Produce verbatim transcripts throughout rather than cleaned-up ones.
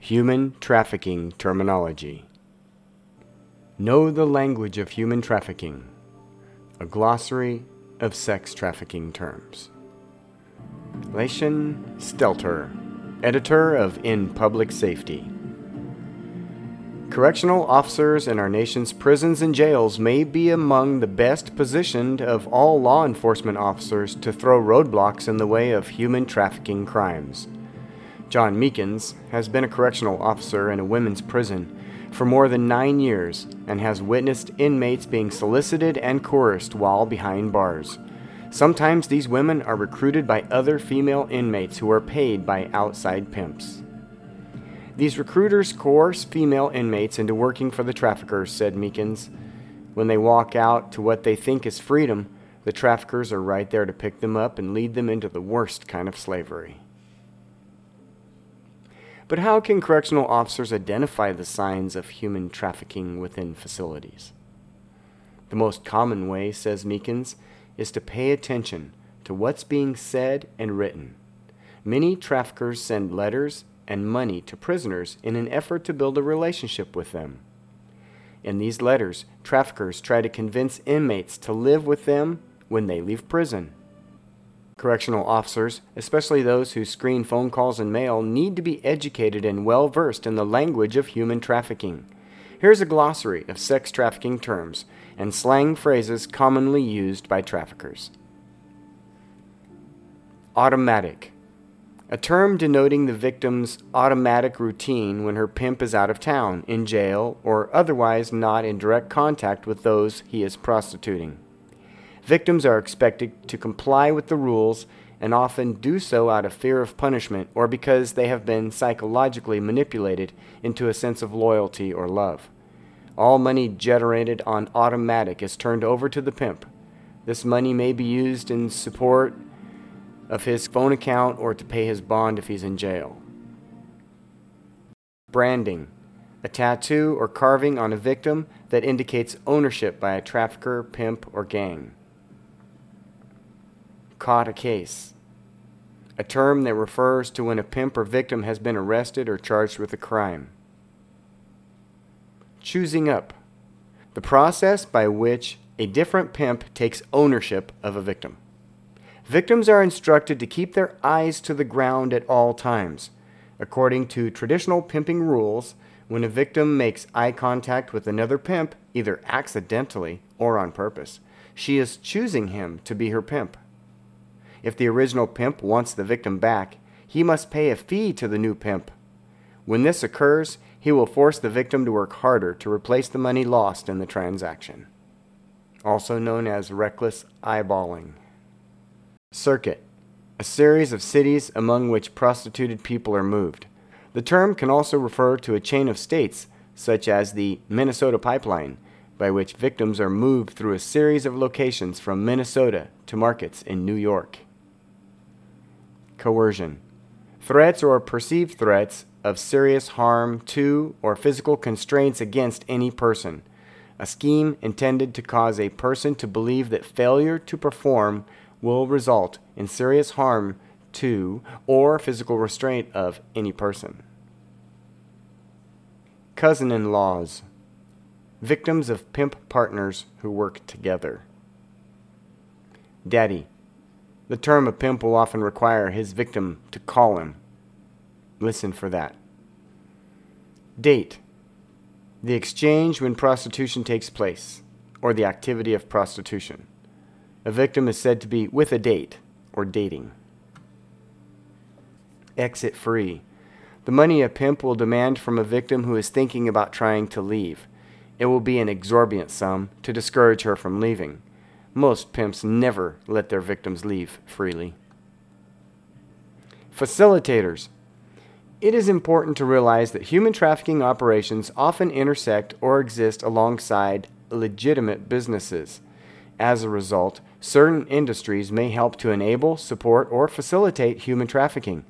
Human Trafficking Terminology. Know the Language of Human Trafficking, a glossary of sex trafficking terms. Leischen Kranick, editor of In Public Safety. Correctional officers in our nation's prisons and jails may be among the best positioned of all law enforcement officers to throw roadblocks in the way of human trafficking crimes. John Meekins has been a correctional officer in a women's prison for more than nine years and has witnessed inmates being solicited and coerced while behind bars. Sometimes these women are recruited by other female inmates who are paid by outside pimps. These recruiters coerce female inmates into working for the traffickers, said Meekins. When they walk out to what they think is freedom, the traffickers are right there to pick them up and lead them into the worst kind of slavery. But how can correctional officers identify the signs of human trafficking within facilities? The most common way, says Meekins, is to pay attention to what's being said and written. Many traffickers send letters and money to prisoners in an effort to build a relationship with them. In these letters, traffickers try to convince inmates to live with them when they leave prison. Correctional officers, especially those who screen phone calls and mail, need to be educated and well-versed in the language of human trafficking. Here's a glossary of sex trafficking terms and slang phrases commonly used by traffickers. Automatic. A term denoting the victim's automatic routine when her pimp is out of town, in jail, or otherwise not in direct contact with those he is prostituting. Victims are expected to comply with the rules and often do so out of fear of punishment or because they have been psychologically manipulated into a sense of loyalty or love. All money generated on automatic is turned over to the pimp. This money may be used in support of his phone account or to pay his bond if he's in jail. Branding. A tattoo or carving on a victim that indicates ownership by a trafficker, pimp, or gang. Caught a case. A term that refers to when a pimp or victim has been arrested or charged with a crime. Choosing up. The process by which a different pimp takes ownership of a victim. Victims are instructed to keep their eyes to the ground at all times. According to traditional pimping rules, when a victim makes eye contact with another pimp, either accidentally or on purpose, she is choosing him to be her pimp. If the original pimp wants the victim back, he must pay a fee to the new pimp. When this occurs, he will force the victim to work harder to replace the money lost in the transaction, also known as reckless eyeballing. Circuit, a series of cities among which prostituted people are moved. The term can also refer to a chain of states, such as the Minnesota Pipeline, by which victims are moved through a series of locations from Minnesota to markets in New York. Coercion, threats or perceived threats of serious harm to or physical constraints against any person. A scheme intended to cause a person to believe that failure to perform will result in serious harm to or physical restraint of any person. Cousin-in-laws, victims of pimp partners who work together. Daddy, the term a pimp will often require his victim to call him. Listen for that. Date, the exchange when prostitution takes place, or the activity of prostitution. A victim is said to be with a date or dating. Exit free. The money a pimp will demand from a victim who is thinking about trying to leave. It will be an exorbitant sum to discourage her from leaving. Most pimps never let their victims leave freely. Facilitators. It is important to realize that human trafficking operations often intersect or exist alongside legitimate businesses. As a result, certain industries may help to enable, support, or facilitate human trafficking.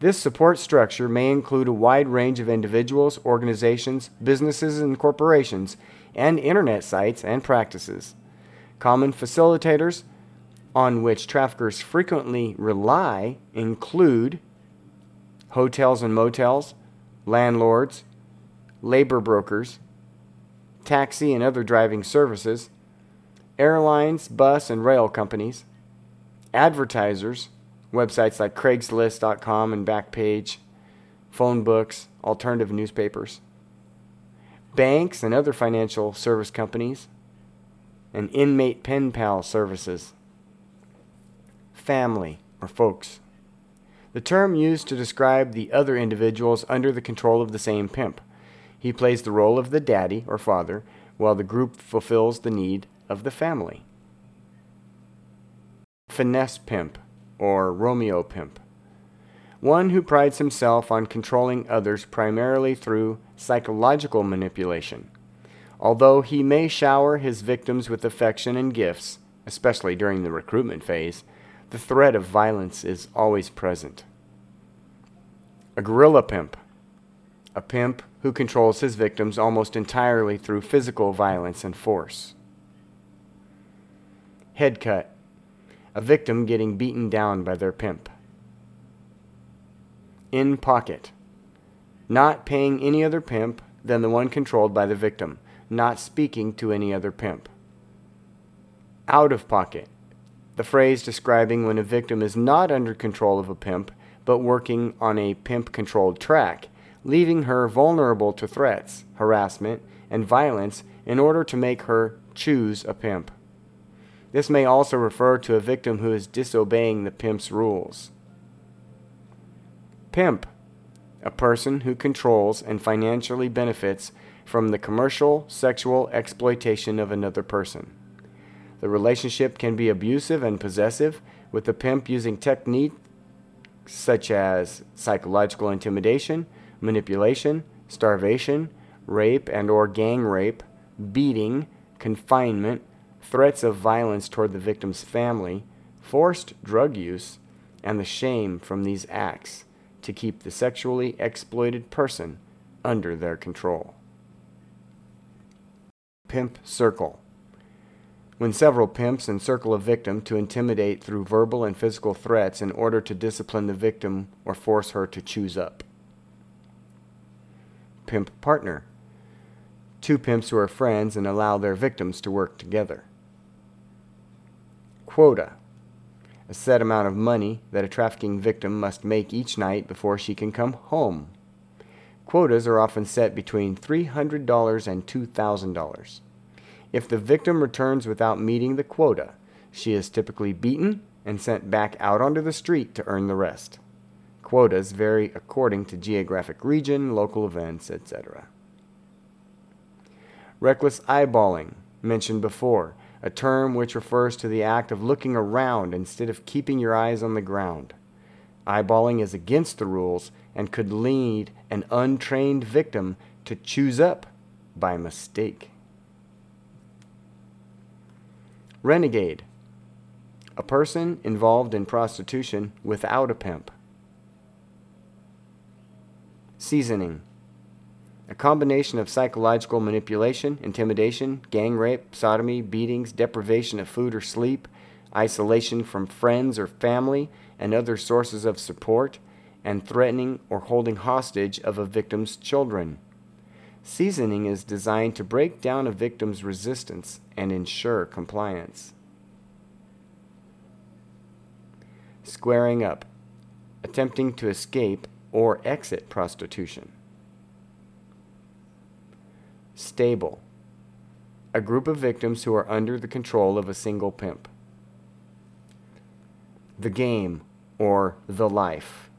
This support structure may include a wide range of individuals, organizations, businesses and corporations, and internet sites and practices. Common facilitators on which traffickers frequently rely include hotels and motels, landlords, labor brokers, taxi and other driving services, airlines, bus and rail companies, advertisers, websites like Craigslist dot com and Backpage, phone books, alternative newspapers, banks and other financial service companies, and inmate pen pal services, family or folks. The term used to describe the other individuals under the control of the same pimp. He plays the role of the daddy or father, while the group fulfills the need of the family. Finesse pimp or Romeo pimp. One who prides himself on controlling others primarily through psychological manipulation. Although he may shower his victims with affection and gifts, especially during the recruitment phase, the threat of violence is always present. A guerrilla pimp. A pimp who controls his victims almost entirely through physical violence and force. Headcut. A victim getting beaten down by their pimp. In pocket. Not paying any other pimp than the one controlled by the victim. Not speaking to any other pimp. Out of pocket. The phrase describing when a victim is not under control of a pimp, but working on a pimp-controlled track, leaving her vulnerable to threats, harassment, and violence in order to make her choose a pimp. This may also refer to a victim who is disobeying the pimp's rules. Pimp, a person who controls and financially benefits from the commercial sexual exploitation of another person. The relationship can be abusive and possessive, with the pimp using techniques such as psychological intimidation, manipulation, starvation, rape and or gang rape, beating, confinement, threats of violence toward the victim's family, forced drug use, and the shame from these acts to keep the sexually exploited person under their control. Pimp circle. When several pimps encircle a victim to intimidate through verbal and physical threats in order to discipline the victim or force her to choose up. Pimp partner. Two pimps who are friends and allow their victims to work together. Quota. A set amount of money that a trafficking victim must make each night before she can come home. Quotas are often set between three hundred dollars and two thousand dollars. If the victim returns without meeting the quota, she is typically beaten and sent back out onto the street to earn the rest. Quotas vary according to geographic region, local events, et cetera. Reckless eyeballing, mentioned before, a term which refers to the act of looking around instead of keeping your eyes on the ground. Eyeballing is against the rules and could lead an untrained victim to choose up by mistake. Renegade, a person involved in prostitution without a pimp. Seasoning, a combination of psychological manipulation, intimidation, gang rape, sodomy, beatings, deprivation of food or sleep, isolation from friends or family and other sources of support, and threatening or holding hostage of a victim's children. Seasoning is designed to break down a victim's resistance and ensure compliance. Squaring up, attempting to escape or exit prostitution. Stable, a group of victims who are under the control of a single pimp. The game or the life,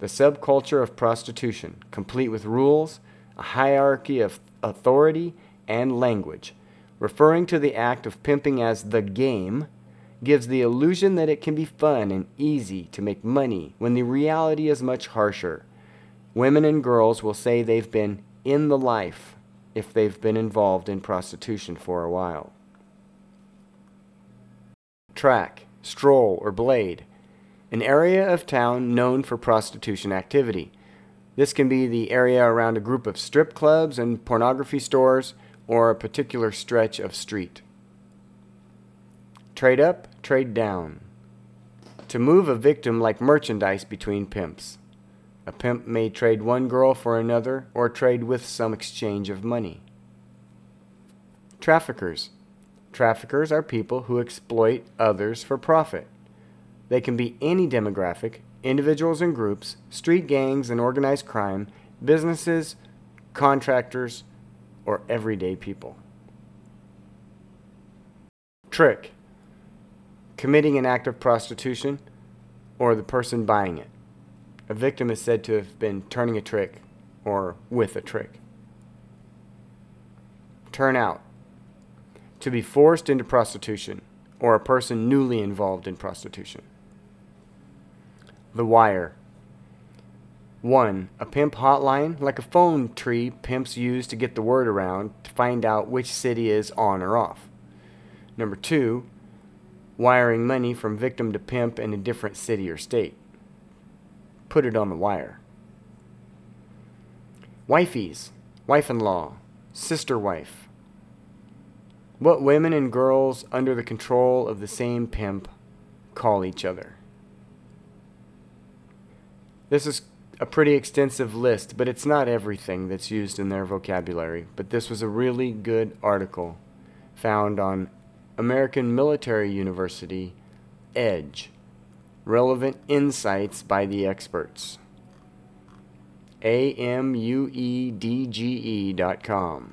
the subculture of prostitution, complete with rules, a hierarchy of authority and language, referring to the act of pimping as the game gives the illusion that it can be fun and easy to make money when the reality is much harsher. Women and girls will say they've been in the life if they've been involved in prostitution for a while. Track, stroll, or blade. An area of town known for prostitution activity. This can be the area around a group of strip clubs and pornography stores or a particular stretch of street. Trade up, trade down. To move a victim like merchandise between pimps. A pimp may trade one girl for another or trade with some exchange of money. Traffickers. Traffickers are people who exploit others for profit. They can be any demographic, individuals and groups, street gangs and organized crime, businesses, contractors, or everyday people. Trick. Committing an act of prostitution or the person buying it. A victim is said to have been turning a trick or with a trick. Turn out. To be forced into prostitution or a person newly involved in prostitution. The wire. one. A pimp hotline, like a phone tree pimps use to get the word around to find out which city is on or off. Number two. Wiring money from victim to pimp in a different city or state. Put it on the wire. Wifeys, wife-in-law, sister wife. What women and girls under the control of the same pimp call each other. This is a pretty extensive list, but it's not everything that's used in their vocabulary. But this was a really good article found on American Military University, EDGE. Relevant Insights by the Experts. A M U E D G E dot com.